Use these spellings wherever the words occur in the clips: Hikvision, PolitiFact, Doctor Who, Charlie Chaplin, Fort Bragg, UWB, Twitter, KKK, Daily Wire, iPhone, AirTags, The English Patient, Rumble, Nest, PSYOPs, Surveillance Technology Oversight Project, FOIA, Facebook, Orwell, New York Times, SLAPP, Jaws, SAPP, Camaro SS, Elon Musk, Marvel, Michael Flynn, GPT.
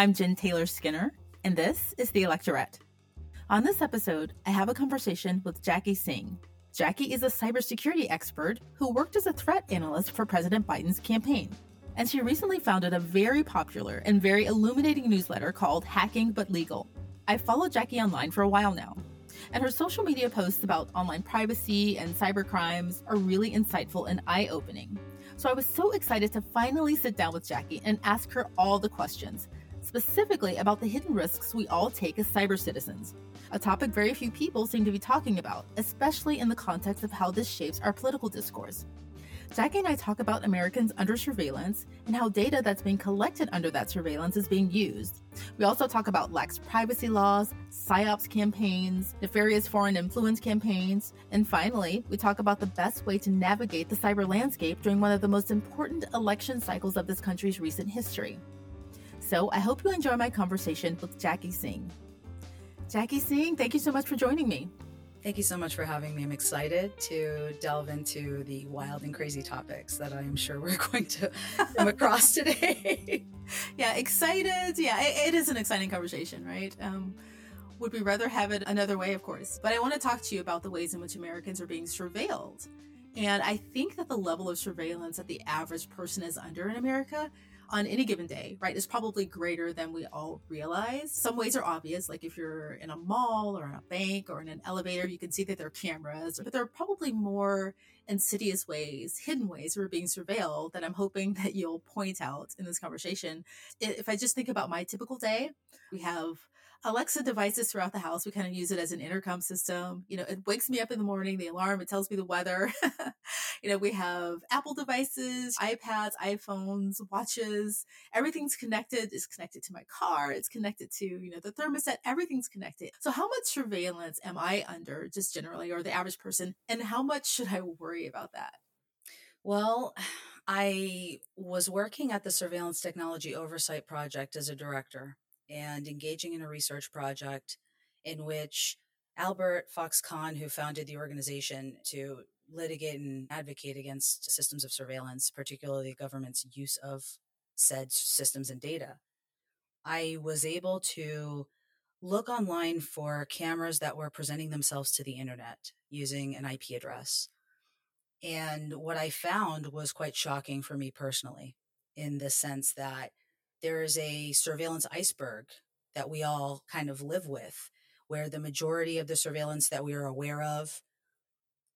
I'm Jen Taylor Skinner, and this is The Electorette. On this episode, I have a conversation with Jackie Singh. Jackie is a cybersecurity expert who worked as a threat analyst for President Biden's campaign, and she recently founded a very popular and very illuminating newsletter called Hacking But Legal. I've followed Jackie online for a while now, and her social media posts about online privacy and cyber crimes are really insightful and eye-opening. So I was so excited to finally sit down with Jackie and ask her all the questions, specifically about the hidden risks we all take as cyber citizens, a topic very few people seem to be talking about, especially in the context of how this shapes our political discourse. Jackie and I talk about Americans under surveillance and how data that's being collected under that surveillance is being used. We also talk about lax privacy laws, PSYOPs campaigns, nefarious foreign influence campaigns, and finally, we talk about the best way to navigate the cyber landscape during one of the most important election cycles of this country's recent history. So I hope you enjoy my conversation with Jackie Singh. Jackie Singh, thank you so much for joining me. Thank you so much for having me. I'm excited to delve into the wild and crazy topics that I am sure we're going to come across today. Yeah, excited. Yeah, it is an exciting conversation, right? Would we rather have it another way? Of course. But I want to talk to you about the ways in which Americans are being surveilled. And I think that the level of surveillance that the average person is under in America on any given day, right, is probably greater than we all realize. Some ways are obvious, like if you're in a mall or in a bank or in an elevator, you can see that there are cameras, but there are probably more insidious ways, hidden ways we're being surveilled that I'm hoping that you'll point out in this conversation. If I just think about my typical day, we have Alexa devices throughout the house. We kind of use it as an intercom system. You know, it wakes me up in the morning, the alarm, it tells me the weather. You know, we have Apple devices, iPads, iPhones, watches. Everything's connected. It's connected to my car. It's connected to, you know, the thermostat. Everything's connected. So how much surveillance am I under just generally, or the average person? And how much should I worry about that? Well, I was working at the Surveillance Technology Oversight Project as a director and engaging in a research project in which Albert Fox Kahn, who founded the organization to litigate and advocate against systems of surveillance, particularly government's use of said systems and data, I was able to look online for cameras that were presenting themselves to the internet using an IP address. And what I found was quite shocking for me personally, in the sense that there is a surveillance iceberg that we all kind of live with, where the majority of the surveillance that we are aware of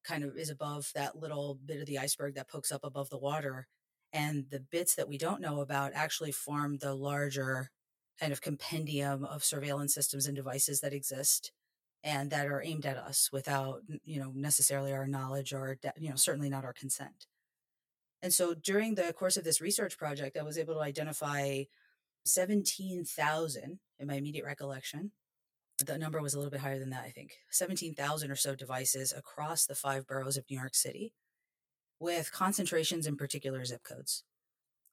kind of is above that little bit of the iceberg that pokes up above the water. And the bits that we don't know about actually form the larger kind of compendium of surveillance systems and devices that exist and that are aimed at us without, you know, necessarily our knowledge or, you know, certainly not our consent. And so during the course of this research project, I was able to identify 17,000 in my immediate recollection. The number was a little bit higher than that, I think. 17,000 or so devices across the 5 boroughs of New York City, with concentrations in particular zip codes.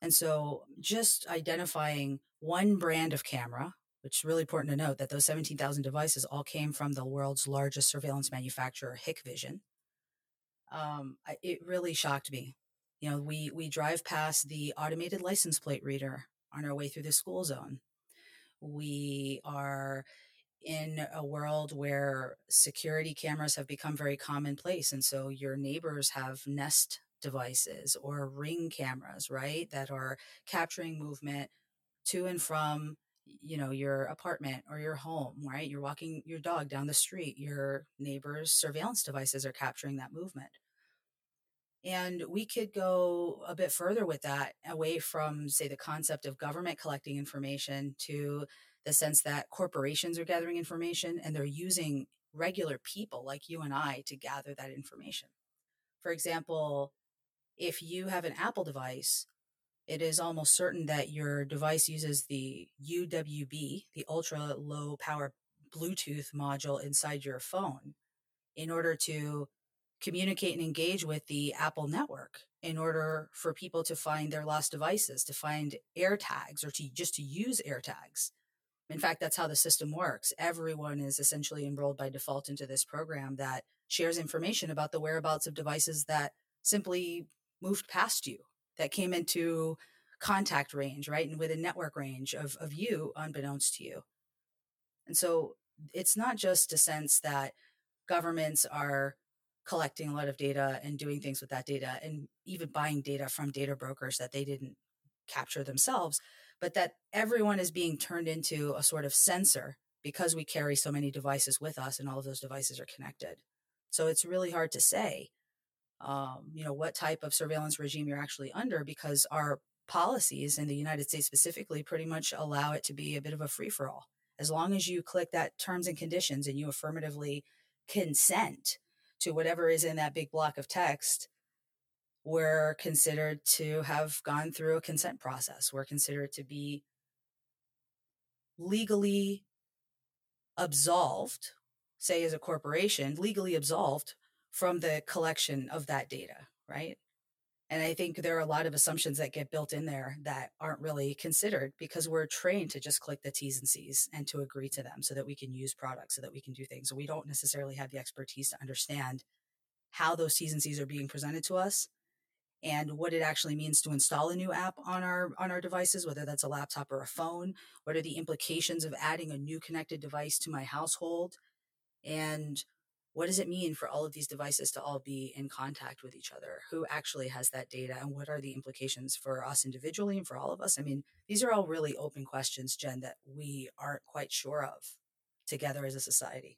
And so just identifying one brand of camera, which is really important to note that those 17,000 devices all came from the world's largest surveillance manufacturer, Hikvision, it really shocked me. You know, we drive past the automated license plate reader on our way through the school zone. We are in a world where security cameras have become very commonplace. And so your neighbors have Nest devices or Ring cameras, right, that are capturing movement to and from, you know, your apartment or your home, right? You're walking your dog down the street. Your neighbor's surveillance devices are capturing that movement. And we could go a bit further with that, away from, say, the concept of government collecting information to the sense that corporations are gathering information and they're using regular people like you and I to gather that information. For example, if you have an Apple device, it is almost certain that your device uses the UWB, the ultra low power Bluetooth module inside your phone, in order to communicate and engage with the Apple network, in order for people to find their lost devices, to find AirTags, or to use AirTags. In fact, that's how the system works. Everyone is essentially enrolled by default into this program that shares information about the whereabouts of devices that simply moved past you, that came into contact range, right? And within network range of you, unbeknownst to you. And so it's not just a sense that governments are collecting a lot of data and doing things with that data and even buying data from data brokers that they didn't capture themselves, but that everyone is being turned into a sort of sensor because we carry so many devices with us and all of those devices are connected. So it's really hard to say, what type of surveillance regime you're actually under, because our policies in the United States specifically pretty much allow it to be a bit of a free-for-all. As long as you click that terms and conditions and you affirmatively consent to whatever is in that big block of text, we're considered to have gone through a consent process. We're considered to be legally absolved, say as a corporation, legally absolved from the collection of that data, right? And I think there are a lot of assumptions that get built in there that aren't really considered because we're trained to just click the T's and C's and to agree to them so that we can use products, so that we can do things. So we don't necessarily have the expertise to understand how those T's and C's are being presented to us and what it actually means to install a new app on our devices, whether that's a laptop or a phone. What are the implications of adding a new connected device to my household? And what does it mean for all of these devices to all be in contact with each other? Who actually has that data, and what are the implications for us individually and for all of us? I mean, these are all really open questions, Jen, that we aren't quite sure of together as a society.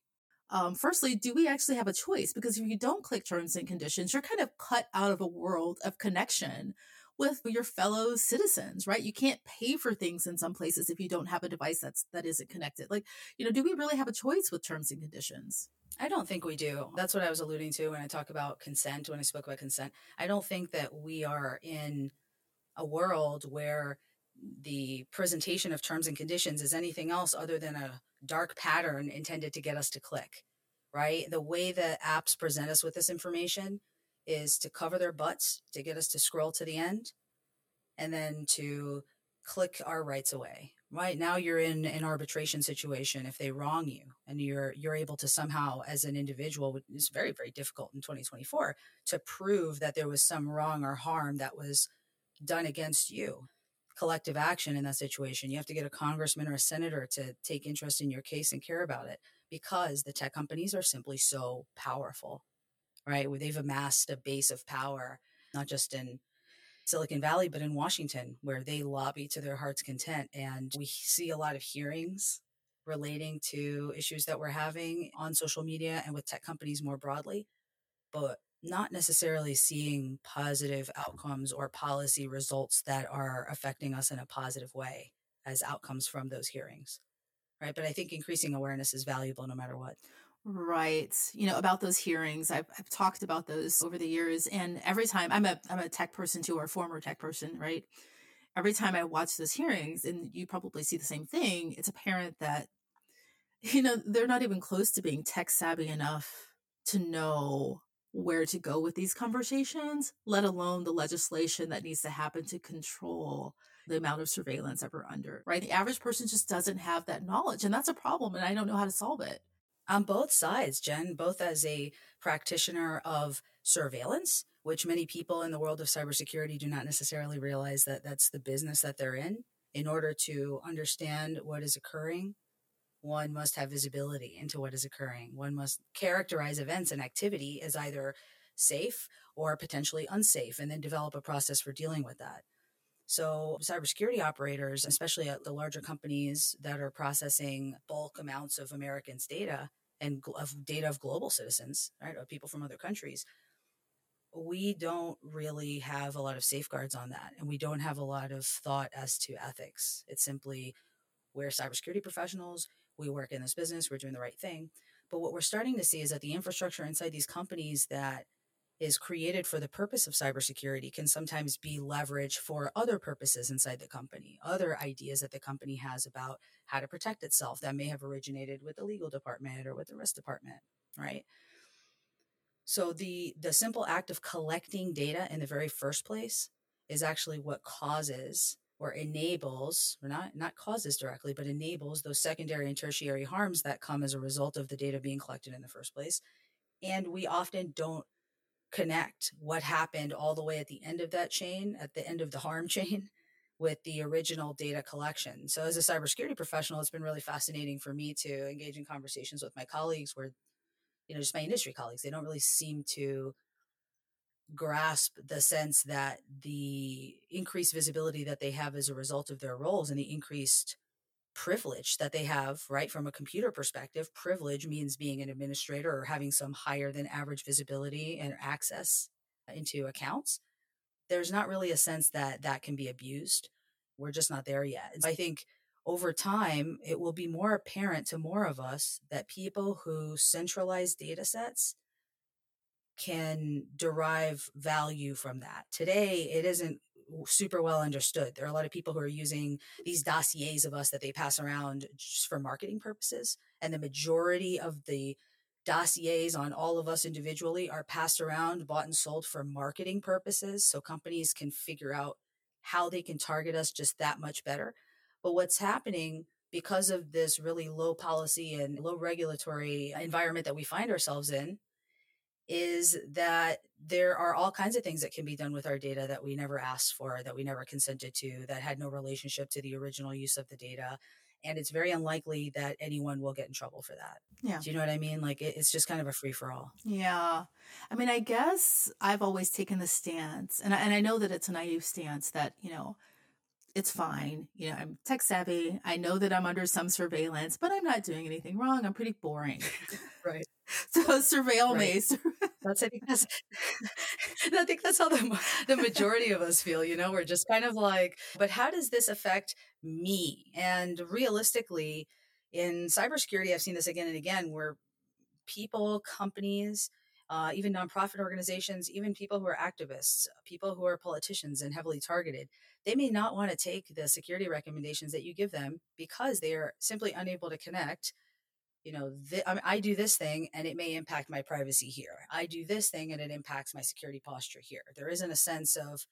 Firstly, do we actually have a choice? Because if you don't click terms and conditions, you're kind of cut out of a world of connection with your fellow citizens, right? You can't pay for things in some places if you don't have a device that isn't connected. Do we really have a choice with terms and conditions? I don't think we do. That's what I was alluding to when I talk about consent, when I spoke about consent. I don't think that we are in a world where the presentation of terms and conditions is anything else other than a dark pattern intended to get us to click, right? The way the apps present us with this information is to cover their butts, to get us to scroll to the end, and then to click our rights away. Right now you're in an arbitration situation if they wrong you, and you're able to somehow as an individual, it's very, very difficult in 2024 to prove that there was some wrong or harm that was done against you. Collective action in that situation, you have to get a congressman or a senator to take interest in your case and care about it, because the tech companies are simply so powerful, right? Where they've amassed a base of power, not just in Silicon Valley, but in Washington, where they lobby to their heart's content. And we see a lot of hearings relating to issues that we're having on social media and with tech companies more broadly, but not necessarily seeing positive outcomes or policy results that are affecting us in a positive way as outcomes from those hearings, right? But I think increasing awareness is valuable no matter what. Right. About those hearings, I've talked about those over the years, and every time I'm a tech person too, or a former tech person, right? Every time I watch those hearings, and you probably see the same thing, it's apparent that, they're not even close to being tech savvy enough to know where to go with these conversations, let alone the legislation that needs to happen to control the amount of surveillance that we're under, right? The average person just doesn't have that knowledge, and that's a problem, and I don't know how to solve it. On both sides, Jen, both as a practitioner of surveillance, which many people in the world of cybersecurity do not necessarily realize that that's the business that they're in order to understand what is occurring. One must have visibility into what is occurring. One must characterize events and activity as either safe or potentially unsafe, and then develop a process for dealing with that. So cybersecurity operators, especially at the larger companies that are processing bulk amounts of Americans' data and of data of global citizens, right, or people from other countries, we don't really have a lot of safeguards on that. And we don't have a lot of thought as to ethics. It's simply, we're cybersecurity professionals, we work in this business, we're doing the right thing. But what we're starting to see is that the infrastructure inside these companies that is created for the purpose of cybersecurity can sometimes be leveraged for other purposes inside the company, other ideas that the company has about how to protect itself that may have originated with the legal department or with the risk department, right? So the simple act of collecting data in the very first place is actually what causes or enables, or not causes directly, but enables those secondary and tertiary harms that come as a result of the data being collected in the first place. And we often don't connect what happened all the way at the end of that chain, at the end of the harm chain, with the original data collection. So as a cybersecurity professional, it's been really fascinating for me to engage in conversations with my colleagues where, you know, just my industry colleagues, they don't really seem to grasp the sense that the increased visibility that they have as a result of their roles and the increased privilege that they have, right? From a computer perspective, privilege means being an administrator or having some higher than average visibility and access into accounts. There's not really a sense that that can be abused. We're just not there yet. I think over time, it will be more apparent to more of us that people who centralize data sets can derive value from that. Today, it isn't super well understood. There are a lot of people who are using these dossiers of us that they pass around just for marketing purposes. And the majority of the dossiers on all of us individually are passed around, bought and sold for marketing purposes. So companies can figure out how they can target us just that much better. But what's happening because of this really low policy and low regulatory environment that we find ourselves in is that there are all kinds of things that can be done with our data that we never asked for, that we never consented to, that had no relationship to the original use of the data. And it's very unlikely that anyone will get in trouble for that. Yeah. Do you know what I mean? Like, it's just kind of a free-for-all. Yeah. I mean, I guess I've always taken the stance, and I know that it's a naive stance that, you know, it's fine. You know, I'm tech savvy. I know that I'm under some surveillance, but I'm not doing anything wrong. I'm pretty boring. Right. So surveil me. That's, I think that's how the majority of us feel, you know, we're just kind of like, but how does this affect me? And realistically, in cybersecurity, I've seen this again and again, where people, companies, even nonprofit organizations, even people who are activists, people who are politicians and heavily targeted, they may not want to take the security recommendations that you give them because they are simply unable to connect. You know, I do this thing and it may impact my privacy here. I do this thing and it impacts my security posture here. There isn't a sense of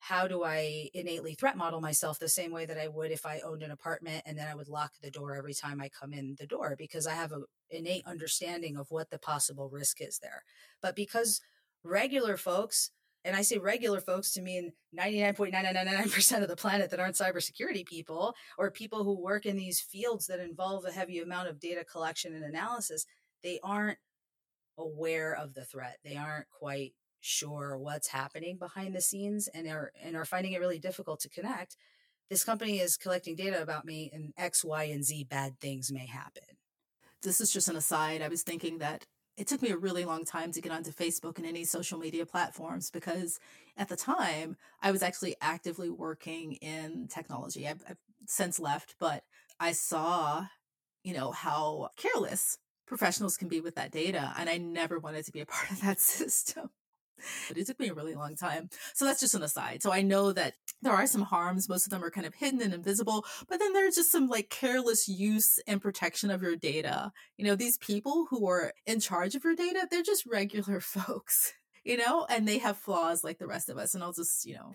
how do I innately threat model myself the same way that I would if I owned an apartment and then I would lock the door every time I come in the door because I have an innate understanding of what the possible risk is there. But because regular folks, and I say regular folks to mean 99.9999% of the planet that aren't cybersecurity people or people who work in these fields that involve a heavy amount of data collection and analysis, they aren't aware of the threat. They aren't quite sure what's happening behind the scenes and are finding it really difficult to connect. This company is collecting data about me and X, Y, and Z bad things may happen. This is just an aside. I was thinking that it took me a really long time to get onto Facebook and any social media platforms because at the time I was actually actively working in technology. I've since left, but I saw, you know, how careless professionals can be with that data. And I never wanted to be a part of that system, but it took me a really long time. So that's just an aside. So I know that there are some harms. Most of them are kind of hidden and invisible, but then there's just some like careless use and protection of your data. You know, these people who are in charge of your data, they're just regular folks, you know, and they have flaws like the rest of us. And I'll just, you know,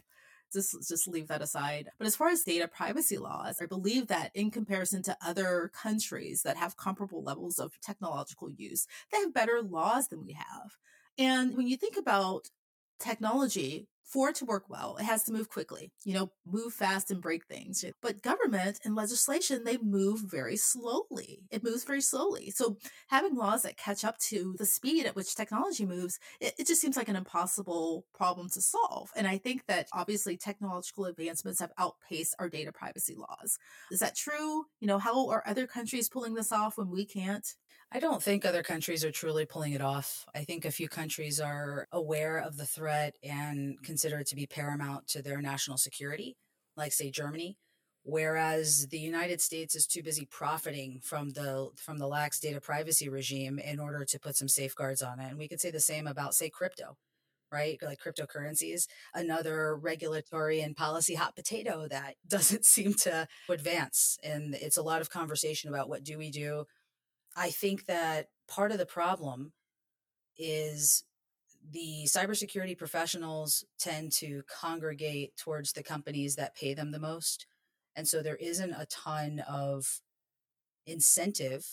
just leave that aside. But as far as data privacy laws, I believe that in comparison to other countries that have comparable levels of technological use, they have better laws than we have. And when you think about technology, for it to work well, it has to move quickly, you know, move fast and break things. But government and legislation, they move very slowly. It moves very slowly. So having laws that catch up to the speed at which technology moves, it just seems like an impossible problem to solve. And I think that obviously technological advancements have outpaced our data privacy laws. Is that true? You know, how are other countries pulling this off when we can't? I don't think other countries are truly pulling it off. I think a few countries are aware of the threat and consider it to be paramount to their national security, like, say, Germany, whereas the United States is too busy profiting from the lax data privacy regime in order to put some safeguards on it. And we could say the same about, say, crypto, right? Like cryptocurrencies, another regulatory and policy hot potato that doesn't seem to advance. And it's a lot of conversation about what do we do. I think that part of the problem is the cybersecurity professionals tend to congregate towards the companies that pay them the most. And so there isn't a ton of incentive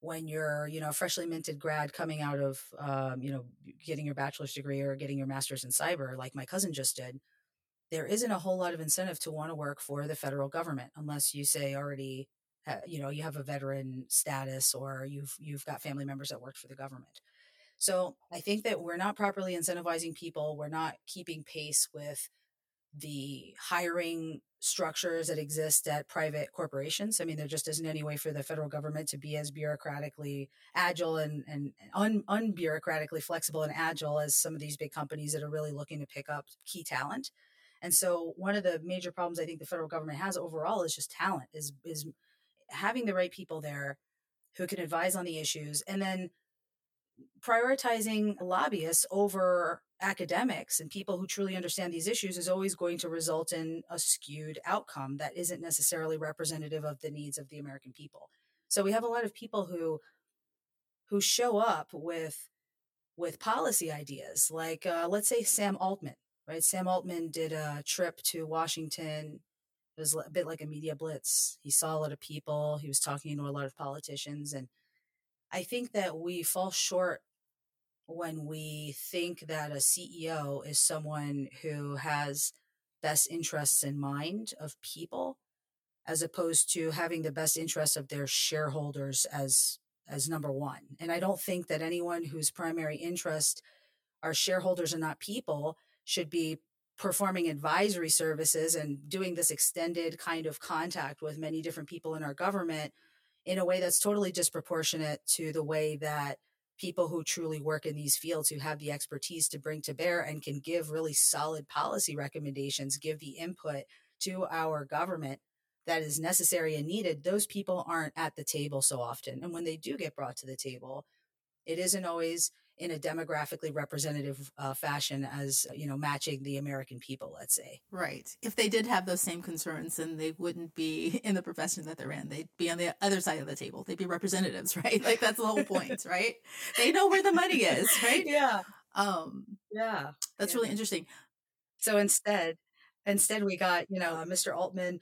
when you're, you know, a freshly minted grad coming out of, you know, getting your bachelor's degree or getting your master's in cyber, like my cousin just did. there isn't a whole lot of incentive to want to work for the federal government unless you say already, you know, you have a veteran status or you've got family members that worked for the government. So I think that we're not properly incentivizing people. We're not keeping pace with the hiring structures that exist at private corporations. I mean, there just isn't any way for the federal government to be as bureaucratically agile and unbureaucratically flexible and agile as some of these big companies that are really looking to pick up key talent. And so one of the major problems I think the federal government has overall is just talent, is having the right people there who can advise on the issues, and then prioritizing lobbyists over academics and people who truly understand these issues is always going to result in a skewed outcome that isn't necessarily representative of the needs of the American people. So we have a lot of people who show up with policy ideas, like let's say Sam Altman, right? Sam Altman did a trip to Washington. It was a bit like a media blitz. He saw a lot of people. He was talking to a lot of politicians, and I think that we fall short when we think that a CEO is someone who has best interests in mind of people, as opposed to having the best interests of their shareholders as number one. And I don't think that anyone whose primary interest are shareholders and not people should be performing advisory services and doing this extended kind of contact with many different people in our government in a way that's totally disproportionate to the way that people who truly work in these fields, who have the expertise to bring to bear and can give really solid policy recommendations, give the input to our government that is necessary and needed, those people aren't at the table so often. And when they do get brought to the table, it isn't always in a demographically representative fashion as, you know, matching the American people, let's say. Right. If they did have those same concerns, then they wouldn't be in the profession that they're in. They'd be on the other side of the table. They'd be representatives, right? Like, that's the whole point, right? They know where the money is, right? Yeah. Yeah. That's really interesting. So instead we got, you know, Mr. Altman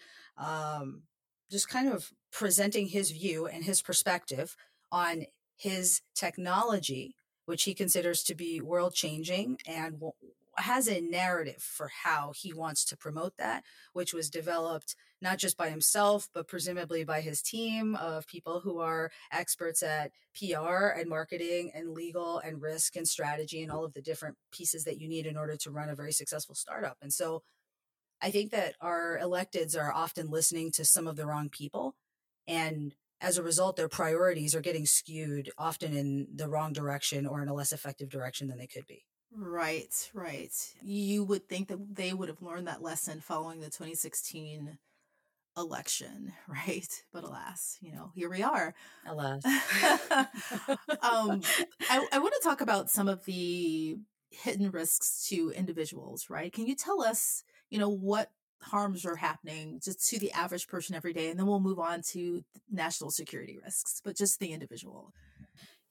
just kind of presenting his view and his perspective on his technology, which he considers to be world-changing, and has a narrative for how he wants to promote that, which was developed not just by himself, but presumably by his team of people who are experts at PR and marketing and legal and risk and strategy and all of the different pieces that you need in order to run a very successful startup. And so I think that our electeds are often listening to some of the wrong people, and as a result, their priorities are getting skewed often in the wrong direction or in a less effective direction than they could be. Right, right. You would think that they would have learned that lesson following the 2016 election, right? But alas, you know, here we are. Alas. I want to talk about some of the hidden risks to individuals, right? Can you tell us, you know, what harms are happening just to the average person every day, and then we'll move on to national security risks, but just the individual.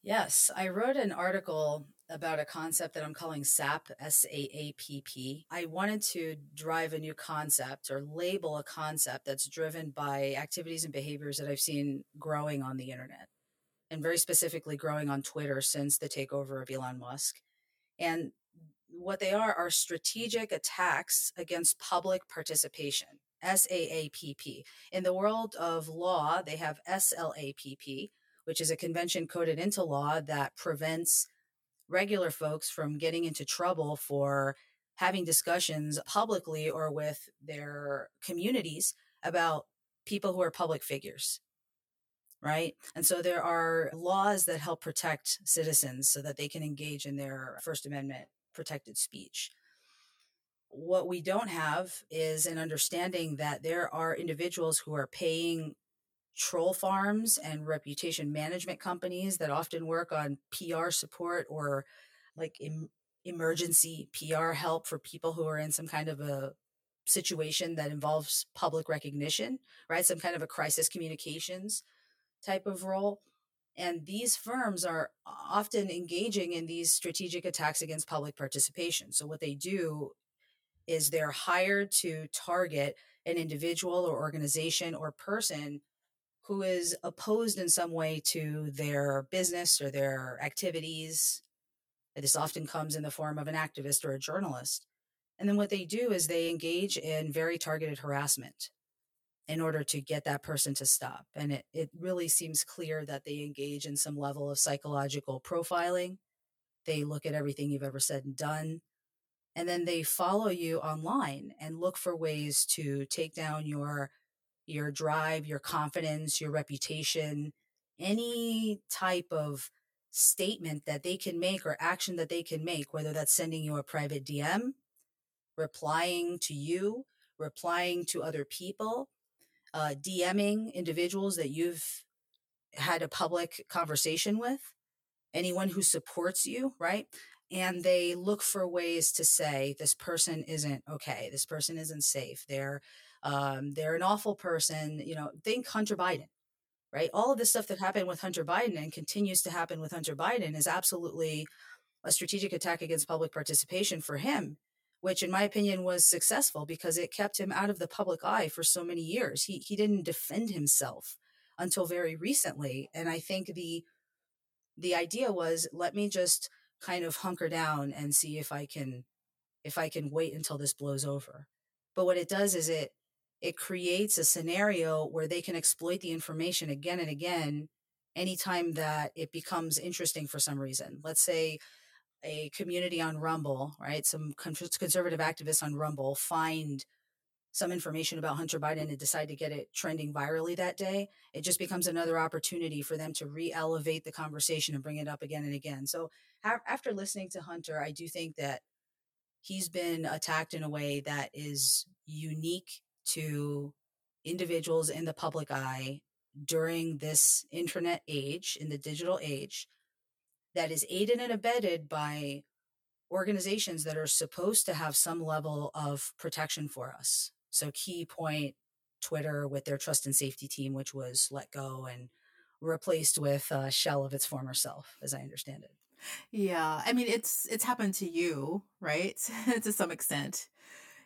Yes, I wrote an article about a concept that I'm calling SAPP, S-A-A-P-P. I wanted to drive a new concept or label a concept that's driven by activities and behaviors that I've seen growing on the internet, and very specifically growing on Twitter since the takeover of Elon Musk. And what they are strategic attacks against public participation, SAAPP. In the world of law, they have SLAPP, which is a convention coded into law that prevents regular folks from getting into trouble for having discussions publicly or with their communities about people who are public figures. Right. And so there are laws that help protect citizens so that they can engage in their First Amendment protected speech. What we don't have is an understanding that there are individuals who are paying troll farms and reputation management companies that often work on PR support or like emergency PR help for people who are in some kind of a situation that involves public recognition, right? Some kind of a crisis communications type of role. And these firms are often engaging in these strategic attacks against public participation. So what they do is they're hired to target an individual or organization or person who is opposed in some way to their business or their activities. This often comes in the form of an activist or a journalist. And then what they do is they engage in very targeted harassment in order to get that person to stop. And it really seems clear that they engage in some level of psychological profiling. They look at everything you've ever said and done. And then they follow you online and look for ways to take down your drive, your confidence, your reputation, any type of statement that they can make or action that they can make, whether that's sending you a private DM, replying to you, replying to other people, DMing individuals that you've had a public conversation with, anyone who supports you, right? And they look for ways to say, this person isn't okay. This person isn't safe. They're an awful person. You know, think Hunter Biden, right? All of this stuff that happened with Hunter Biden and continues to happen with Hunter Biden is absolutely a strategic attack against public participation for him, which in my opinion was successful because it kept him out of the public eye for so many years. He didn't defend himself until very recently. And I think the idea was, let me just kind of hunker down and see if I can wait until this blows over. But what it does is it creates a scenario where they can exploit the information again and again anytime that it becomes interesting for some reason. Let's say a community on Rumble, right? Some conservative activists on Rumble find some information about Hunter Biden and decide to get it trending virally that day. It just becomes another opportunity for them to re-elevate the conversation and bring it up again and again. So after listening to Hunter, I do think that he's been attacked in a way that is unique to individuals in the public eye during this internet age, in the digital age, that is aided and abetted by organizations that are supposed to have some level of protection for us. So Keypoint, Twitter with their trust and safety team, which was let go and replaced with a shell of its former self, as I understand it. Yeah. I mean, it's happened to you, right? To some extent.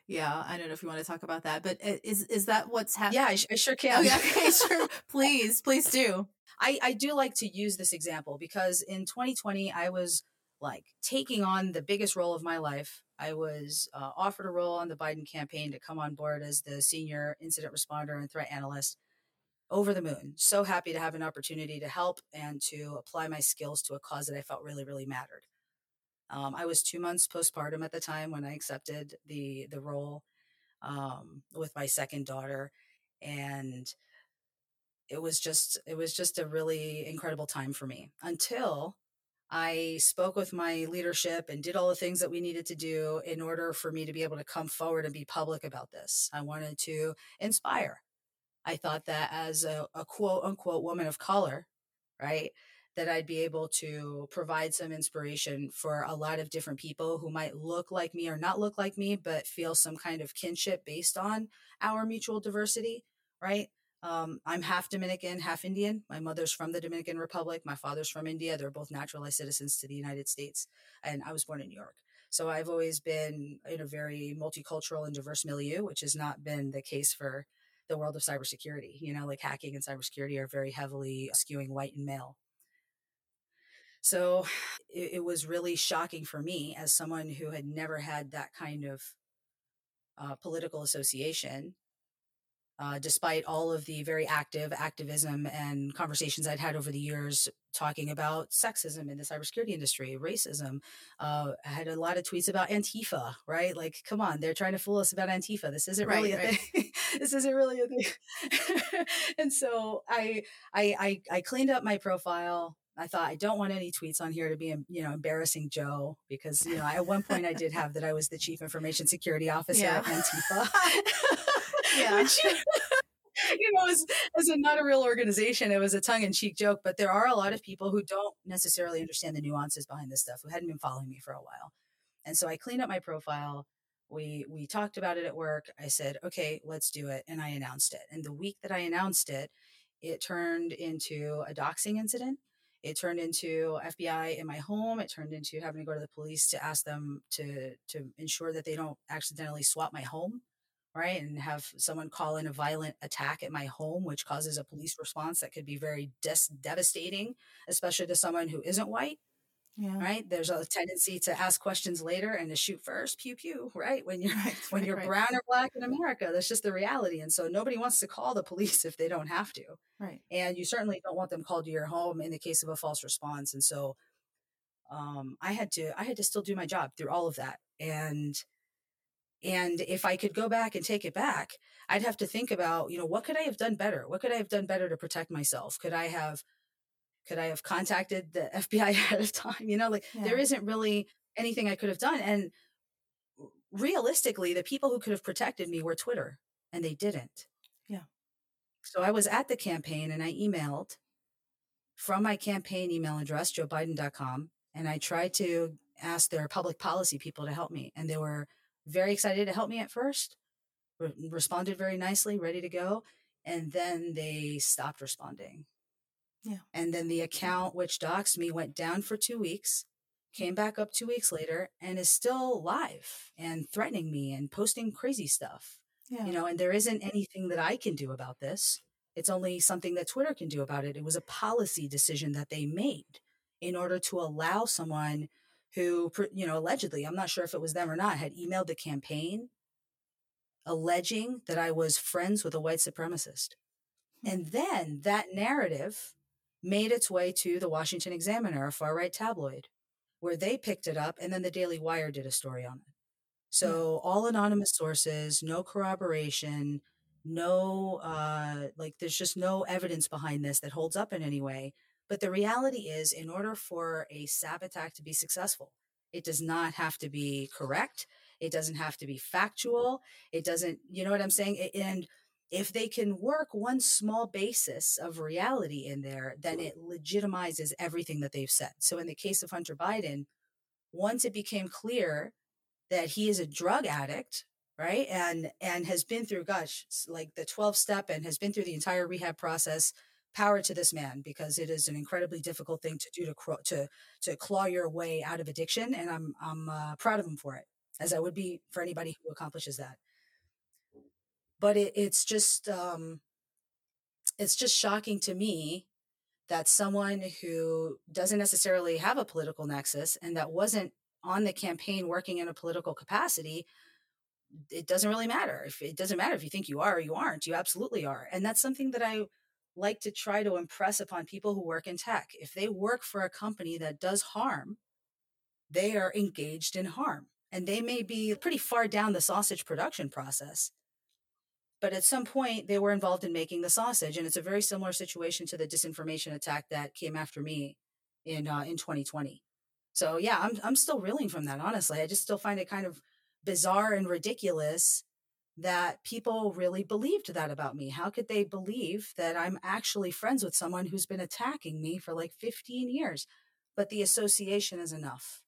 Yeah. I don't know if you want to talk about that, but is that what's happened? Yeah, I sure can. Okay, sure. Please do. I do like to use this example because in 2020, I was like taking on the biggest role of my life. I was offered a role on the Biden campaign to come on board as the senior incident responder and threat analyst. Over the moon. So happy to have an opportunity to help and to apply my skills to a cause that I felt really, really mattered. I was 2 months postpartum at the time when I accepted the role with my second daughter. And it was just a really incredible time for me until I spoke with my leadership and did all the things that we needed to do in order for me to be able to come forward and be public about this. I wanted to inspire. I thought that as a quote unquote woman of color, right, that I'd be able to provide some inspiration for a lot of different people who might look like me or not look like me, but feel some kind of kinship based on our mutual diversity, right? I'm half Dominican, half Indian. My mother's from the Dominican Republic. My father's from India. They're both naturalized citizens to the United States. And I was born in New York. So I've always been in a very multicultural and diverse milieu, which has not been the case for the world of cybersecurity. You know, like hacking and cybersecurity are very heavily skewing white and male. So it was really shocking for me as someone who had never had that kind of political association, despite all of the very active activism and conversations I'd had over the years talking about sexism in the cybersecurity industry, racism. I had a lot of tweets about Antifa, right? Like, come on, they're trying to fool us about Antifa. This isn't really a thing. This isn't really a thing. And so I cleaned up my profile. I thought I don't want any tweets on here to be, you know, embarrassing Joe, because, you know, at one point I did have that I was the chief information security officer at Antifa. Yeah. Which, you know, as a not a real organization, it was a tongue-in-cheek joke, but there are a lot of people who don't necessarily understand the nuances behind this stuff, who hadn't been following me for a while. And so I cleaned up my profile. We talked about it at work. I said, okay, let's do it. And I announced it. And the week that I announced it, it turned into a doxing incident. It turned into FBI in my home. It turned into having to go to the police to ask them to ensure that they don't accidentally swap my home, right? And have someone call in a violent attack at my home, which causes a police response that could be very devastating, especially to someone who isn't white. Yeah. Right. There's a tendency to ask questions later and to shoot first. Pew, pew. Right. When you're brown or black in America, that's just the reality. And so nobody wants to call the police if they don't have to. Right. And you certainly don't want them called to your home in the case of a false response. And so I had to still do my job through all of that. And if I could go back and take it back, I'd have to think about, what could I have done better? What could I have done better to protect myself? Could I have contacted the FBI ahead of time? There isn't really anything I could have done. And realistically, the people who could have protected me were Twitter, and they didn't. Yeah. So I was at the campaign and I emailed from my campaign email address, joebiden.com. And I tried to ask their public policy people to help me. And they were very excited to help me at first, responded very nicely, ready to go. And then they stopped responding. Yeah. And then the account which doxed me went down for 2 weeks, came back up 2 weeks later, and is still live and threatening me and posting crazy stuff. Yeah. And there isn't anything that I can do about this. It's only something that Twitter can do about it. It was a policy decision that they made in order to allow someone who, allegedly, I'm not sure if it was them or not, had emailed the campaign alleging that I was friends with a white supremacist. Mm-hmm. And then that narrative made its way to the Washington Examiner, a far-right tabloid, where they picked it up, and then the Daily Wire did a story on it. So all anonymous sources, no corroboration, there's just no evidence behind this that holds up in any way. But the reality is, in order for a SAPP attack to be successful, it does not have to be correct. It doesn't have to be factual. It doesn't, you know what I'm saying? And if they can work one small basis of reality in there, then it legitimizes everything that they've said. So in the case of Hunter Biden, once it became clear that he is a drug addict, right, and has been through, the 12-step and has been through the entire rehab process, power to this man, because it is an incredibly difficult thing to do to claw your way out of addiction. And I'm proud of him for it, as I would be for anybody who accomplishes that. But it's just shocking to me that someone who doesn't necessarily have a political nexus and that wasn't on the campaign working in a political capacity, it doesn't really matter. It doesn't matter if you think you are or you aren't. You absolutely are. And that's something that I like to try to impress upon people who work in tech. If they work for a company that does harm, they are engaged in harm. And they may be pretty far down the sausage production process. But at some point, they were involved in making the sausage. And it's a very similar situation to the disinformation attack that came after me in 2020. So, yeah, I'm still reeling from that, honestly. I just still find it kind of bizarre and ridiculous that people really believed that about me. How could they believe that I'm actually friends with someone who's been attacking me for 15 years? But the association is enough.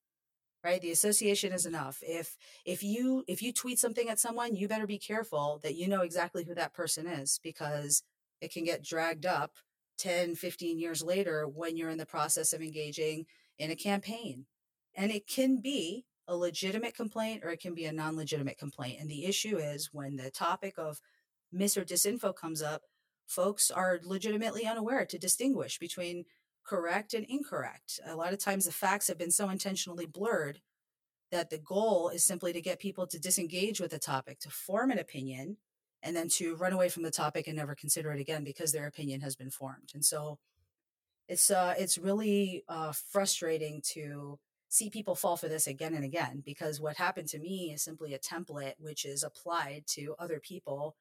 Right? The association is enough. If you tweet something at someone, you better be careful that you know exactly who that person is, because it can get dragged up 10, 15 years later when you're in the process of engaging in a campaign. And it can be a legitimate complaint or it can be a non-legitimate complaint. And the issue is when the topic of mis or disinfo comes up, folks are legitimately unaware to distinguish between correct and incorrect. A lot of times the facts have been so intentionally blurred that the goal is simply to get people to disengage with the topic, to form an opinion, and then to run away from the topic and never consider it again because their opinion has been formed. And so it's really frustrating to see people fall for this again and again, because what happened to me is simply a template which is applied to other people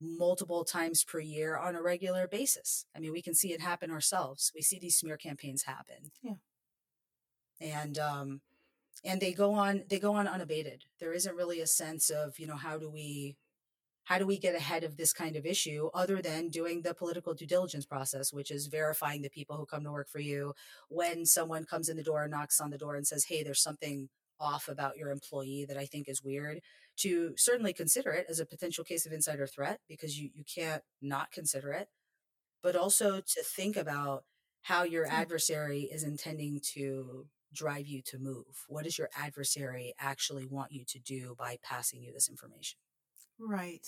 multiple times per year on a regular basis. I mean, we can see it happen ourselves. We see these smear campaigns happen. Yeah. And they go on unabated. There isn't really a sense of, how do we get ahead of this kind of issue other than doing the political due diligence process, which is verifying the people who come to work for you. When someone comes in the door and knocks on the door and says, "Hey, there's something off about your employee that I think is weird," to certainly consider it as a potential case of insider threat, because you can't not consider it, but also to think about how your adversary is intending to drive you to move. What does your adversary actually want you to do by passing you this information? Right.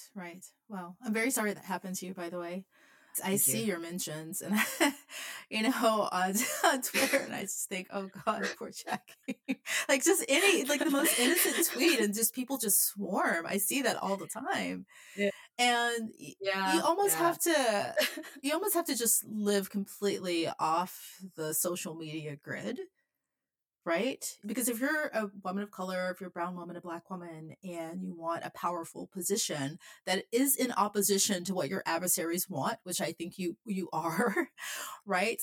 Well, I'm very sorry that happened to you, by the way. I see your mentions and on Twitter, and I just think, oh God, poor Jackie. Like just the most innocent tweet, and just people just swarm. I see that all the time. Yeah. And you almost have to just live completely off the social media grid, right? Because if you're a woman of color, if you're a brown woman, a black woman, and you want a powerful position that is in opposition to what your adversaries want, which I think you are, right?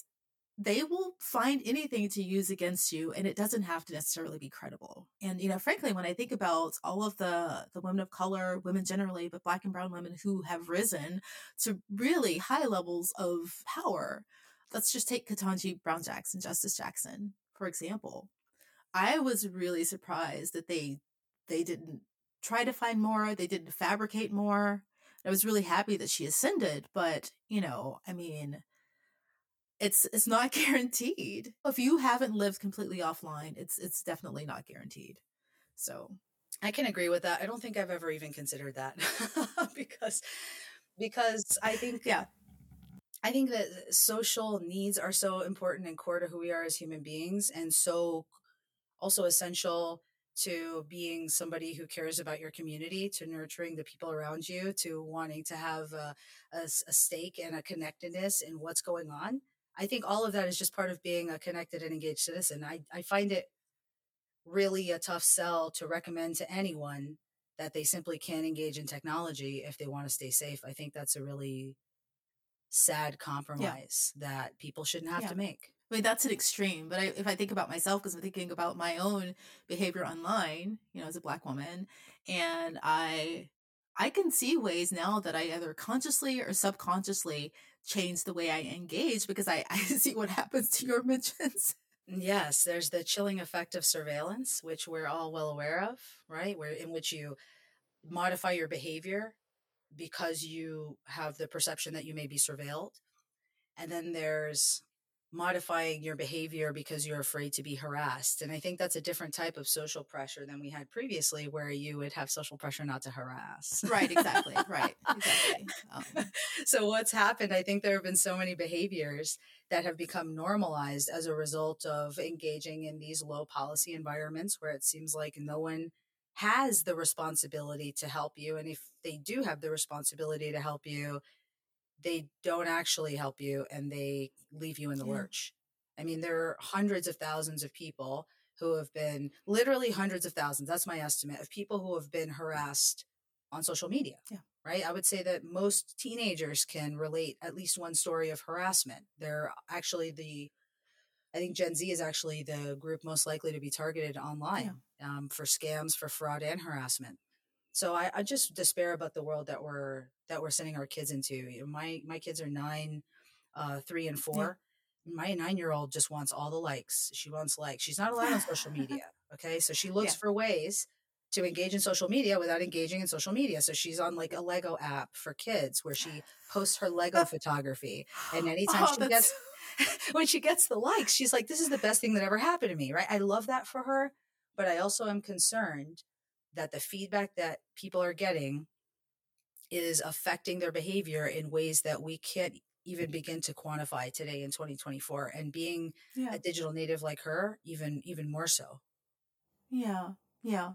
They will find anything to use against you, and it doesn't have to necessarily be credible. And, frankly, when I think about all of the women of color, women generally, but black and brown women who have risen to really high levels of power, let's just take Ketanji Brown Jackson, Justice Jackson, for example. I was really surprised that they didn't try to find more. They didn't fabricate more. I was really happy that she ascended, but it's not guaranteed. If you haven't lived completely offline, it's definitely not guaranteed. So I can agree with that. I don't think I've ever even considered that because I think I think that social needs are so important and core to who we are as human beings, and so also essential to being somebody who cares about your community, to nurturing the people around you, to wanting to have a stake and a connectedness in what's going on. I think all of that is just part of being a connected and engaged citizen. I find it really a tough sell to recommend to anyone that they simply can't engage in technology if they want to stay safe. I think that's a really sad compromise that people shouldn't have to make. I mean, that's an extreme, but if I think about myself, because I'm thinking about my own behavior online, as a black woman, and I can see ways now that I either consciously or subconsciously change the way I engage, because I see what happens to your mentions. Yes, there's the chilling effect of surveillance, which we're all well aware of, right? In which you modify your behavior because you have the perception that you may be surveilled. And then there's modifying your behavior because you're afraid to be harassed. And I think that's a different type of social pressure than we had previously, where you would have social pressure not to harass. Right, exactly. So what's happened, I think there have been so many behaviors that have become normalized as a result of engaging in these low policy environments where it seems like no one has the responsibility to help you. And if they do have the responsibility to help you, they don't actually help you, and they leave you in the lurch. I mean, there are hundreds of thousands of people who have been, literally hundreds of thousands, that's my estimate, of people who have been harassed on social media, right? I would say that most teenagers can relate at least one story of harassment. They're actually I think Gen Z is actually the group most likely to be targeted online for scams, for fraud, and harassment. So I just despair about the world that we're sending our kids into. My kids are 9, 3, and 4. Yeah. My 9-year-old just wants all the likes. She wants likes. She's not allowed on social media. Okay. So she looks for ways to engage in social media without engaging in social media. So she's on like a Lego app for kids where she posts her Lego photography. And anytime when she gets the likes, she's like, this is the best thing that ever happened to me. Right. I love that for her, but I also am concerned that the feedback that people are getting is affecting their behavior in ways that we can't even begin to quantify today in 2024, and being a digital native like her, even more so. Yeah. Yeah.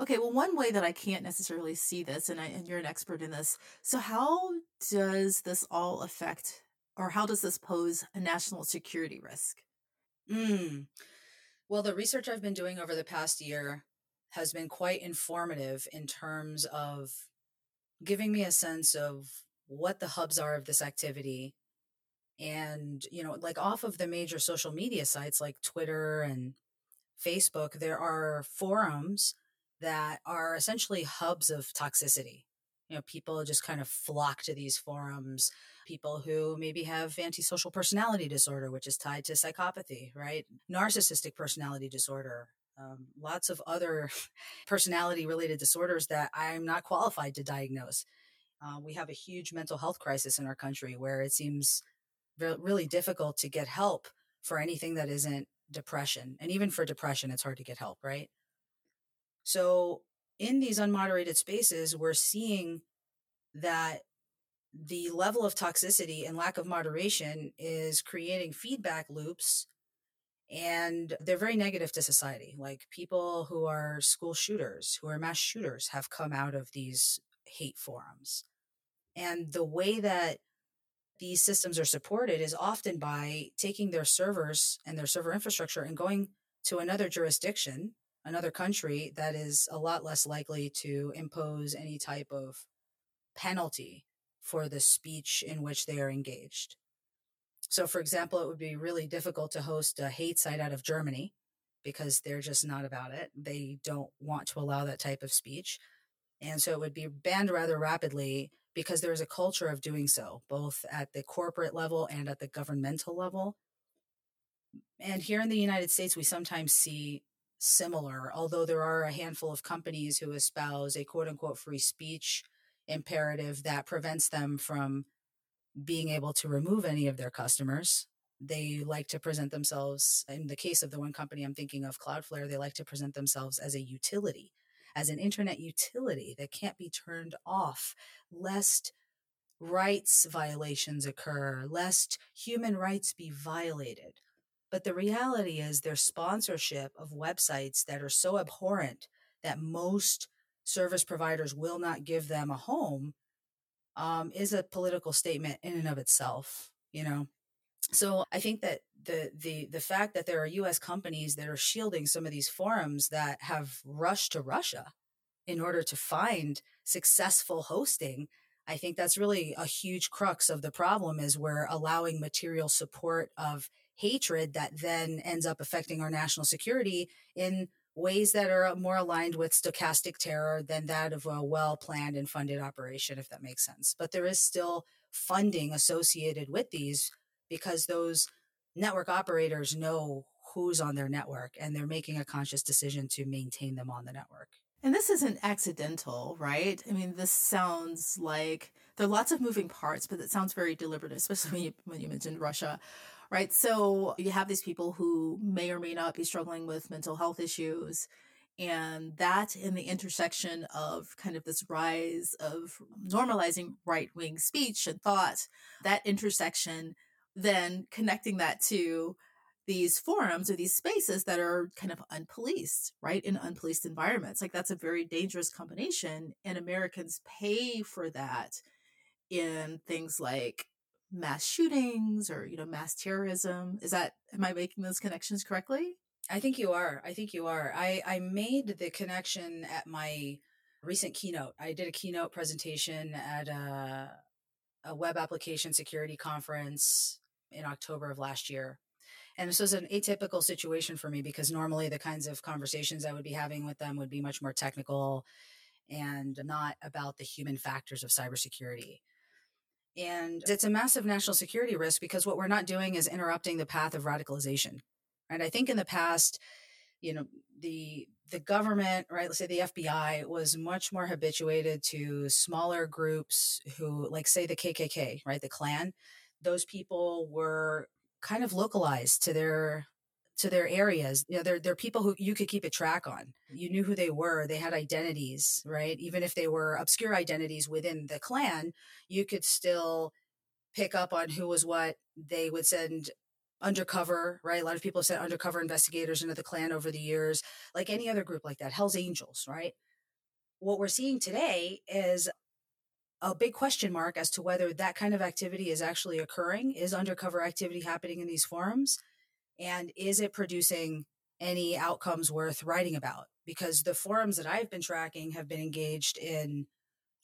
Okay. Well, one way that I can't necessarily see this, and you're an expert in this. So how does this all affect, or how does this pose a national security risk? Well, the research I've been doing over the past year has been quite informative in terms of giving me a sense of what the hubs are of this activity. And, like off of the major social media sites like Twitter and Facebook, there are forums that are essentially hubs of toxicity. People just kind of flock to these forums, people who maybe have antisocial personality disorder, which is tied to psychopathy, right? Narcissistic personality disorder. Lots of other personality-related disorders that I'm not qualified to diagnose. We have a huge mental health crisis in our country where it seems really difficult to get help for anything that isn't depression. And even for depression, it's hard to get help, right? So in these unmoderated spaces, we're seeing that the level of toxicity and lack of moderation is creating feedback loops, and they're very negative to society. Like, people who are school shooters, who are mass shooters, have come out of these hate forums. And the way that these systems are supported is often by taking their servers and their server infrastructure and going to another jurisdiction, another country that is a lot less likely to impose any type of penalty for the speech in which they are engaged. So, for example, it would be really difficult to host a hate site out of Germany because they're just not about it. They don't want to allow that type of speech. And so it would be banned rather rapidly because there is a culture of doing so, both at the corporate level and at the governmental level. And here in the United States, we sometimes see similar, although there are a handful of companies who espouse a quote-unquote free speech imperative that prevents them from being able to remove any of their customers. They like to present themselves, in the case of the one company I'm thinking of, Cloudflare, they like to present themselves as a utility, as an internet utility that can't be turned off, lest rights violations occur, lest human rights be violated. But the reality is their sponsorship of websites that are so abhorrent that most service providers will not give them a home is a political statement in and of itself, you know? So I think that the fact that there are U.S. companies that are shielding some of these forums that have rushed to Russia in order to find successful hosting, I think that's really a huge crux of the problem, is we're allowing material support of hatred that then ends up affecting our national security in ways that are more aligned with stochastic terror than that of a well-planned and funded operation, if that makes sense. But there is still funding associated with these because those network operators know who's on their network and they're making a conscious decision to maintain them on the network. And this isn't accidental, right? I mean, this sounds like there are lots of moving parts, but it sounds very deliberate, especially when you mentioned Russia. Right. So you have these people who may or may not be struggling with mental health issues, and that in the intersection of kind of this rise of normalizing right-wing speech and thought, that intersection, then connecting that to these forums or these spaces that are kind of unpoliced, right? In unpoliced environments. Like, that's a very dangerous combination, and Americans pay for that in things like mass shootings or, you know, mass terrorism. Am I making those connections correctly? I think you are. I made the connection at my recent keynote. I did a keynote presentation at a web application security conference in October of last year. And this was an atypical situation for me because normally the kinds of conversations I would be having with them would be much more technical and not about the human factors of cybersecurity. And it's a massive national security risk because what we're not doing is interrupting the path of radicalization. And I think in the past, you know, the government, right, let's say the FBI, was much more habituated to smaller groups who, like, say the KKK, right, the Klan. Those people were kind of localized to their areas. You know, they're people who you could keep a track on. You knew who they were. They had identities, right? Even if they were obscure identities within the Klan, you could still pick up on who was what. They would send undercover, right? A lot of people sent undercover investigators into the Klan over the years, like any other group like that, Hell's Angels, right? What we're seeing today is a big question mark as to whether that kind of activity is actually occurring. Is undercover activity happening in these forums? And is it producing any outcomes worth writing about? Because the forums that I've been tracking have been engaged in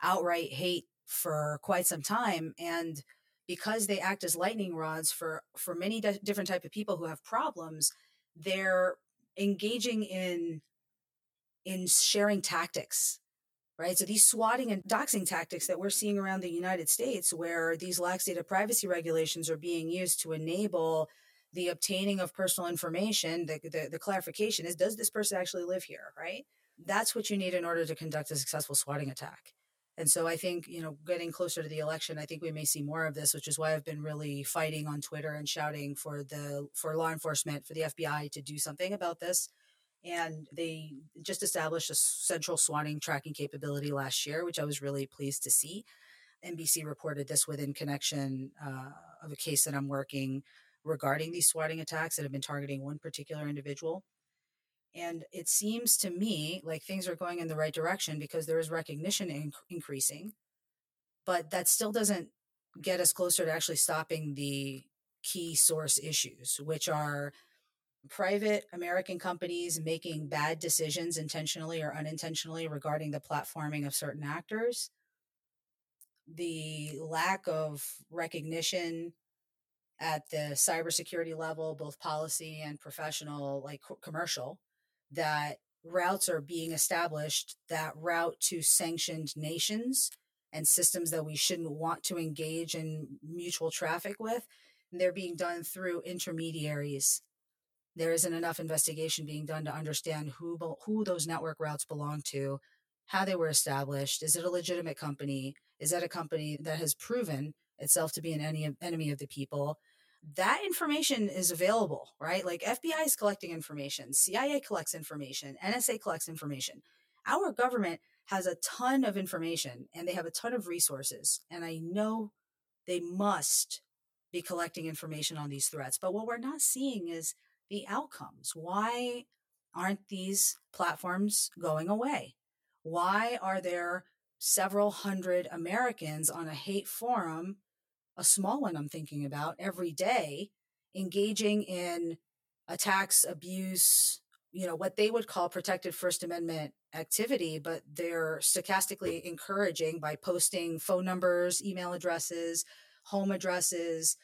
outright hate for quite some time. And because they act as lightning rods for many different type of people who have problems, they're engaging in sharing tactics, right? So these swatting and doxing tactics that we're seeing around the United States, where these lax data privacy regulations are being used to enable the obtaining of personal information, the clarification is, does this person actually live here, right? That's what you need in order to conduct a successful swatting attack. And so I think, you know, getting closer to the election, I think we may see more of this, which is why I've been really fighting on Twitter and shouting for law enforcement, for the FBI to do something about this. And they just established a central swatting tracking capability last year, which I was really pleased to see. NBC reported this within connection of a case that I'm working regarding these swatting attacks that have been targeting one particular individual. And it seems to me like things are going in the right direction because there is recognition increasing, but that still doesn't get us closer to actually stopping the key source issues, which are private American companies making bad decisions intentionally or unintentionally regarding the platforming of certain actors, the lack of recognition at the cybersecurity level, both policy and professional, like commercial, that routes are being established that route to sanctioned nations and systems that we shouldn't want to engage in mutual traffic with. And they're being done through intermediaries. There isn't enough investigation being done to understand who those network routes belong to, how they were established. Is it a legitimate company? Is that a company that has proven itself to be an enemy of the people? That information is available, right? Like FBI is collecting information, CIA collects information, NSA collects information. Our government has a ton of information and they have a ton of resources. And I know they must be collecting information on these threats. But what we're not seeing is the outcomes. Why aren't these platforms going away? Why are there several hundred Americans on a hate forum, a small one I'm thinking about, every day, engaging in attacks, abuse, what they would call protected First Amendment activity, but they're stochastically encouraging by posting phone numbers, email addresses, home addresses,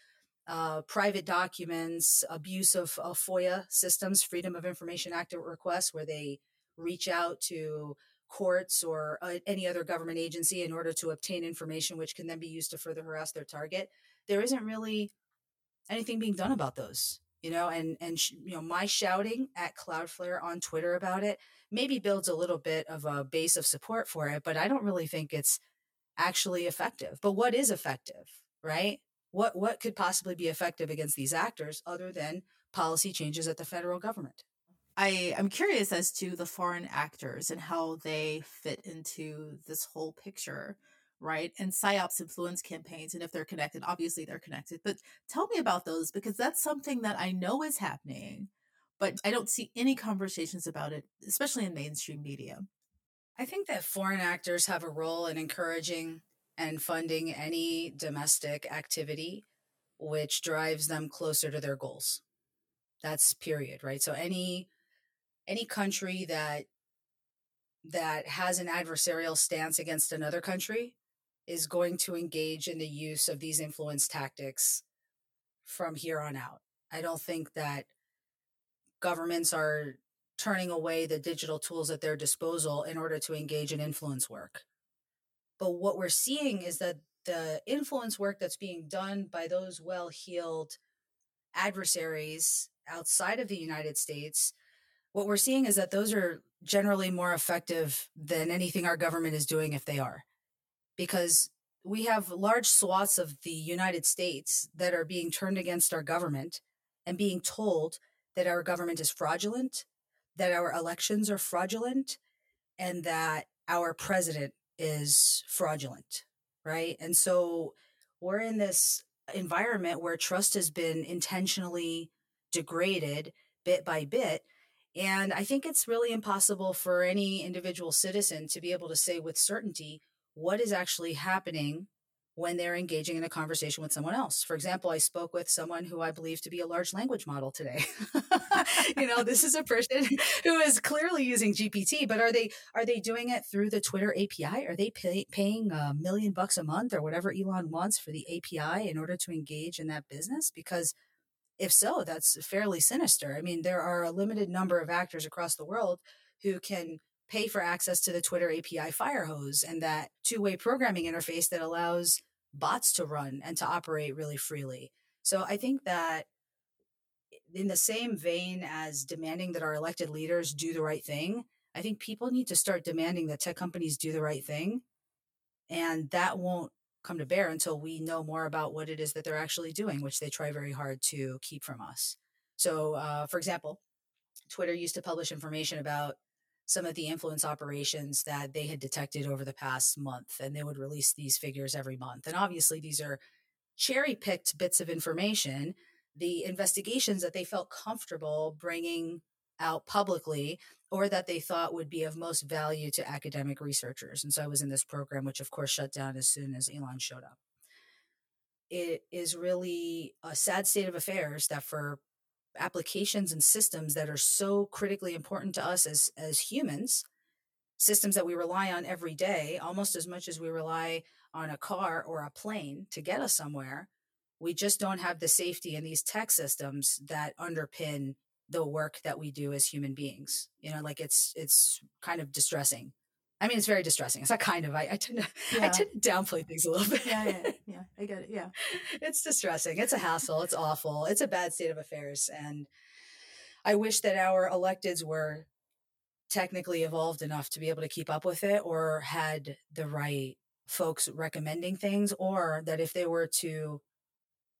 private documents, abuse of FOIA systems, Freedom of Information Act requests, where they reach out to courts or any other government agency in order to obtain information, which can then be used to further harass their target. There isn't really anything being done about those, and my shouting at Cloudflare on Twitter about it maybe builds a little bit of a base of support for it, but I don't really think it's actually effective. But what is effective, right? What could possibly be effective against these actors other than policy changes at the federal government? I'm curious as to the foreign actors and how they fit into this whole picture, right? And PSYOPs influence campaigns, and if they're connected, obviously they're connected. But tell me about those, because that's something that I know is happening, but I don't see any conversations about it, especially in mainstream media. I think that foreign actors have a role in encouraging and funding any domestic activity which drives them closer to their goals. That's period, right? So any country that has an adversarial stance against another country is going to engage in the use of these influence tactics from here on out. I don't think that governments are turning away the digital tools at their disposal in order to engage in influence work. But what we're seeing is that the influence work that's being done by those well-heeled adversaries outside of the United States, what we're seeing is that those are generally more effective than anything our government is doing if they are, because we have large swaths of the United States that are being turned against our government and being told that our government is fraudulent, that our elections are fraudulent, and that our president is fraudulent, right? And so we're in this environment where trust has been intentionally degraded bit by bit. And I think it's really impossible for any individual citizen to be able to say with certainty what is actually happening when they're engaging in a conversation with someone else. For example, I spoke with someone who I believe to be a large language model today. This is a person who is clearly using GPT, but are they doing it through the Twitter API? Are they paying $1 million a month or whatever Elon wants for the API in order to engage in that business? Because if so, that's fairly sinister. I mean, there are a limited number of actors across the world who can pay for access to the Twitter API fire hose and that two-way programming interface that allows bots to run and to operate really freely. So I think that in the same vein as demanding that our elected leaders do the right thing, I think people need to start demanding that tech companies do the right thing. And that won't come to bear until we know more about what it is that they're actually doing, which they try very hard to keep from us. So, for example, Twitter used to publish information about some of the influence operations that they had detected over the past month. And they would release these figures every month. And obviously, these are cherry-picked bits of information, the investigations that they felt comfortable bringing out publicly, or that they thought would be of most value to academic researchers. And so I was in this program, which of course shut down as soon as Elon showed up. It is really a sad state of affairs that for applications and systems that are so critically important to us as humans, systems that we rely on every day, almost as much as we rely on a car or a plane to get us somewhere, we just don't have the safety in these tech systems that underpin the work that we do as human beings. You know, like it's kind of distressing. I mean, it's very distressing. It's not kind of, I tend to downplay things a little bit. Yeah. I get it. Yeah. It's distressing. It's a hassle. It's awful. It's a bad state of affairs. And I wish that our electeds were technically evolved enough to be able to keep up with it, or had the right folks recommending things, or that if they were to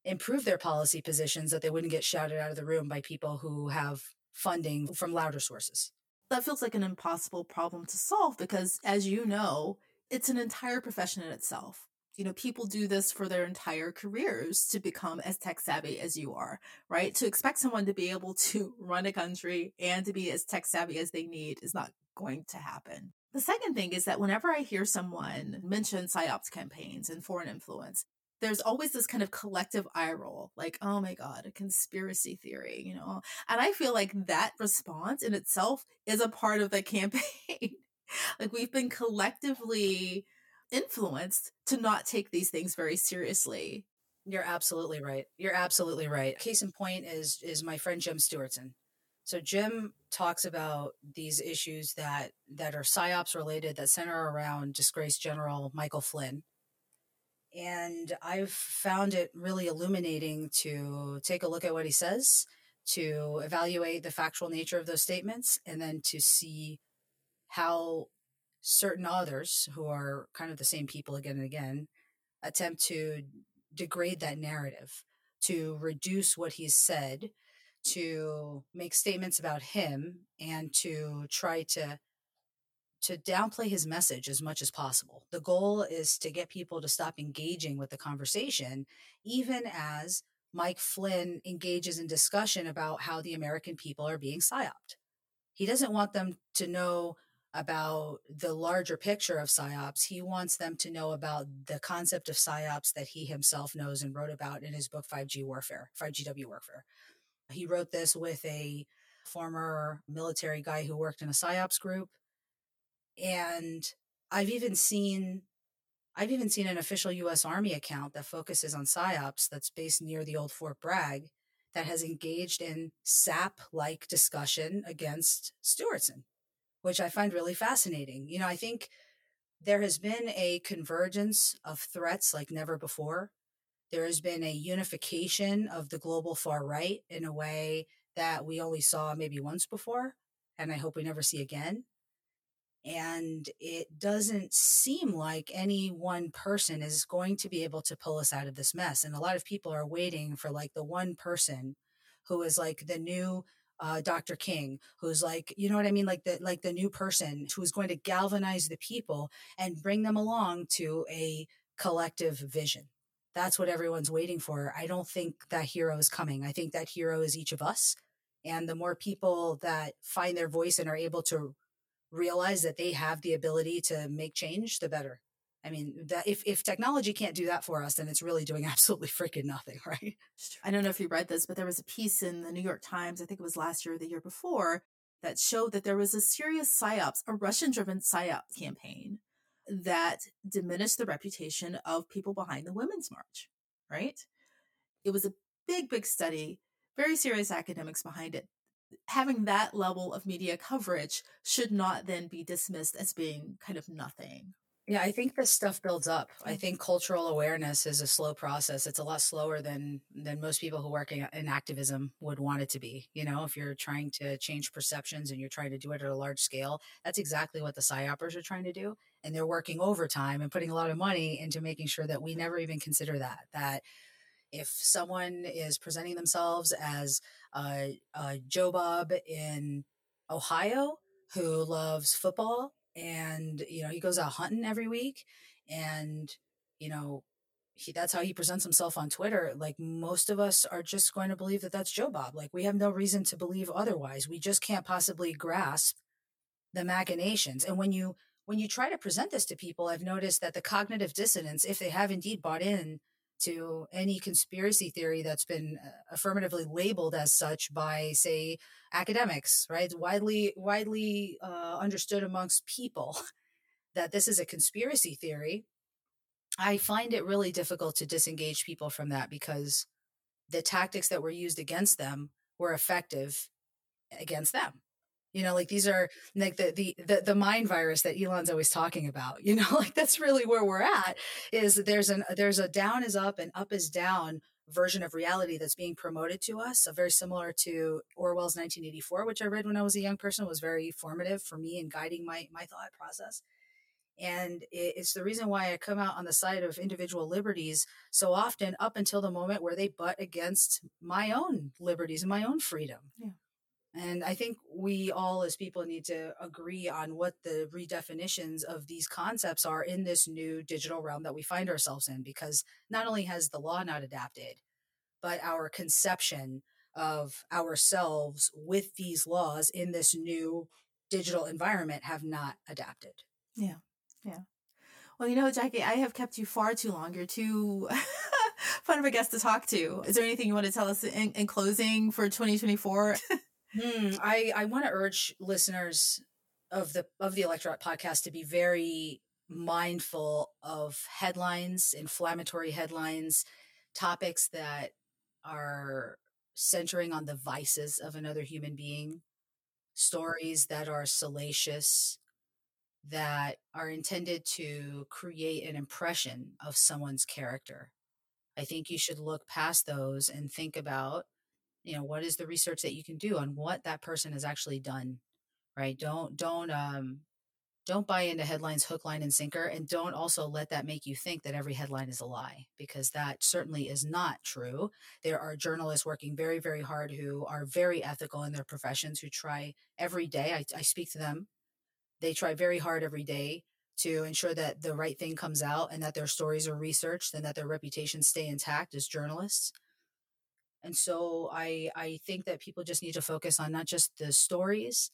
improve their policy positions, that they wouldn't get shouted out of the room by people who have funding from louder sources. That feels like an impossible problem to solve because, as you know, it's an entire profession in itself. You know, people do this for their entire careers to become as tech savvy as you are, right? To expect someone to be able to run a country and to be as tech savvy as they need is not going to happen. The second thing is that whenever I hear someone mention PSYOPs campaigns and foreign influence, there's always this kind of collective eye roll, like, oh my God, a conspiracy theory, you know? And I feel like that response in itself is a part of the campaign. Like, we've been collectively influenced to not take these things very seriously. You're absolutely right. Case in point is my friend Jim Stewartson. So Jim talks about these issues that are PSYOPs related, that center around disgraced General Michael Flynn. And I've found it really illuminating to take a look at what he says, to evaluate the factual nature of those statements, and then to see how certain others, who are kind of the same people again and again, attempt to degrade that narrative, to reduce what he's said, to make statements about him, and to try to downplay his message as much as possible. The goal is to get people to stop engaging with the conversation, even as Mike Flynn engages in discussion about how the American people are being psyoped. He doesn't want them to know about the larger picture of PSYOPs. He wants them to know about the concept of PSYOPs that he himself knows and wrote about in his book, 5GW Warfare. He wrote this with a former military guy who worked in a PSYOPs group. And I've even seen an official U.S. Army account that focuses on PSYOPs that's based near the old Fort Bragg that has engaged in SAPP-like discussion against Stewartson, which I find really fascinating. You know, I think there has been a convergence of threats like never before. There has been a unification of the global far right in a way that we only saw maybe once before, and I hope we never see again. And it doesn't seem like any one person is going to be able to pull us out of this mess. And a lot of people are waiting for like the one person who is like the new Dr. King, who's like, you know what I mean? Like the new person who's going to galvanize the people and bring them along to a collective vision. That's what everyone's waiting for. I don't think that hero is coming. I think that hero is each of us. And the more people that find their voice and are able to realize that they have the ability to make change, the better. I mean, that if technology can't do that for us, then it's really doing absolutely freaking nothing, right? I don't know if you read this, but there was a piece in the New York Times, I think it was last year or the year before, that showed that there was a serious PSYOPs, a Russian-driven PSYOPs campaign that diminished the reputation of people behind the Women's March, right? It was a big, big study, very serious academics behind it. Having that level of media coverage should not then be dismissed as being kind of nothing. Yeah, I think this stuff builds up. I think cultural awareness is a slow process. It's a lot slower than most people who work in activism would want it to be. You know, if you're trying to change perceptions and you're trying to do it at a large scale, that's exactly what the PSYOPers are trying to do. And they're working overtime and putting a lot of money into making sure that we never even consider that if someone is presenting themselves as a Joe Bob in Ohio who loves football, and, you know, he goes out hunting every week, and, you know, that's how he presents himself on Twitter. Like, most of us are just going to believe that that's Joe Bob. Like, we have no reason to believe otherwise. We just can't possibly grasp the machinations. And when you try to present this to people, I've noticed that the cognitive dissonance, if they have indeed bought in to any conspiracy theory that's been affirmatively labeled as such by, say, academics, right? Widely understood amongst people that this is a conspiracy theory. I find it really difficult to disengage people from that, because the tactics that were used against them were effective against them. You know, like, these are like the mind virus that Elon's always talking about, you know, like, that's really where we're at, is there's a down is up and up is down version of reality that's being promoted to us. So very similar to Orwell's 1984, which I read when I was a young person, was very formative for me in guiding my thought process. And it's the reason why I come out on the side of individual liberties so often, up until the moment where they butt against my own liberties and my own freedom. Yeah. And I think we all as people need to agree on what the redefinitions of these concepts are in this new digital realm that we find ourselves in, because not only has the law not adapted, but our conception of ourselves with these laws in this new digital environment have not adapted. Yeah. Yeah. Well, you know, Jackie, I have kept you far too long. You're too fun of a guest to talk to. Is there anything you want to tell us in closing for 2024? I want to urge listeners of the Electorate podcast to be very mindful of headlines, inflammatory headlines, topics that are centering on the vices of another human being, stories that are salacious, that are intended to create an impression of someone's character. I think you should look past those and think about, you know, what is the research that you can do on what that person has actually done, right? Don't buy into headlines hook, line, and sinker, and don't also let that make you think that every headline is a lie, because that certainly is not true. There are journalists working very, very hard who are very ethical in their professions, who try every day. I speak to them. They try very hard every day to ensure that the right thing comes out, and that their stories are researched, and that their reputations stay intact as journalists. And so I think that people just need to focus on not just the stories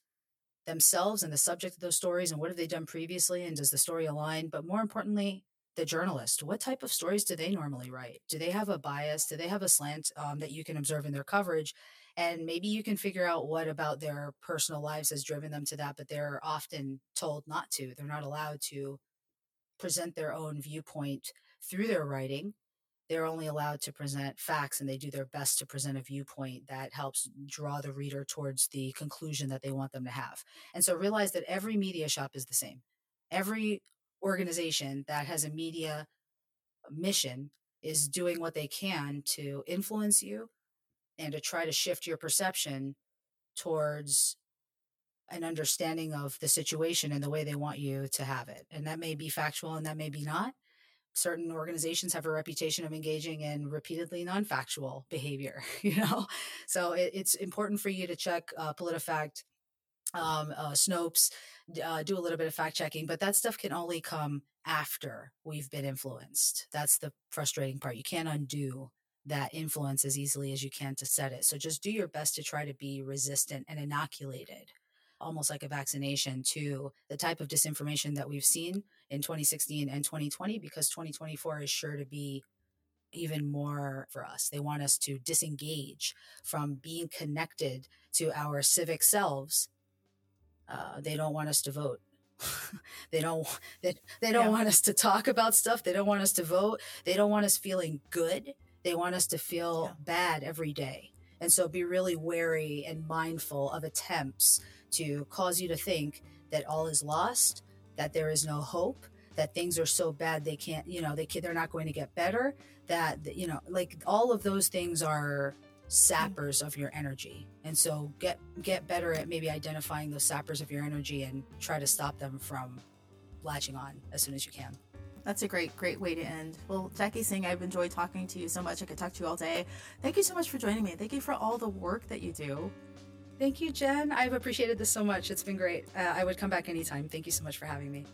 themselves and the subject of those stories and what have they done previously and does the story align, but more importantly, the journalist. What type of stories do they normally write? Do they have a bias? Do they have a slant that you can observe in their coverage? And maybe you can figure out what about their personal lives has driven them to that, but they're often told not to. They're not allowed to present their own viewpoint through their writing. They're only allowed to present facts, and they do their best to present a viewpoint that helps draw the reader towards the conclusion that they want them to have. And so realize that every media shop is the same. Every organization that has a media mission is doing what they can to influence you and to try to shift your perception towards an understanding of the situation and the way they want you to have it. And that may be factual and that may be not. Certain organizations have a reputation of engaging in repeatedly non-factual behavior, you know? So it's important for you to check PolitiFact, Snopes, do a little bit of fact checking, but that stuff can only come after we've been influenced. That's the frustrating part. You can't undo that influence as easily as you can to set it. So just do your best to try to be resistant and inoculated, almost like a vaccination, to the type of disinformation that we've seen in 2016 and 2020, because 2024 is sure to be even more for us. They want us to disengage from being connected to our civic selves. They don't want us to vote. They don't yeah. want us to talk about stuff. They don't want us to vote. They don't want us feeling good. They want us to feel yeah. bad every day. And so be really wary and mindful of attempts to cause you to think that all is lost, that there is no hope, that things are so bad they can't, you know, they're not going to get better, that, you know, like, all of those things are sappers of your energy. And so get better at maybe identifying those sappers of your energy and try to stop them from latching on as soon as you can. That's a great way to end. Well, Jackie Singh, I've enjoyed talking to you so much. I could talk to you all day. Thank you so much for joining me. Thank you for all the work that you do. Thank you, Jen. I've appreciated this so much. It's been great. I would come back anytime. Thank you so much for having me.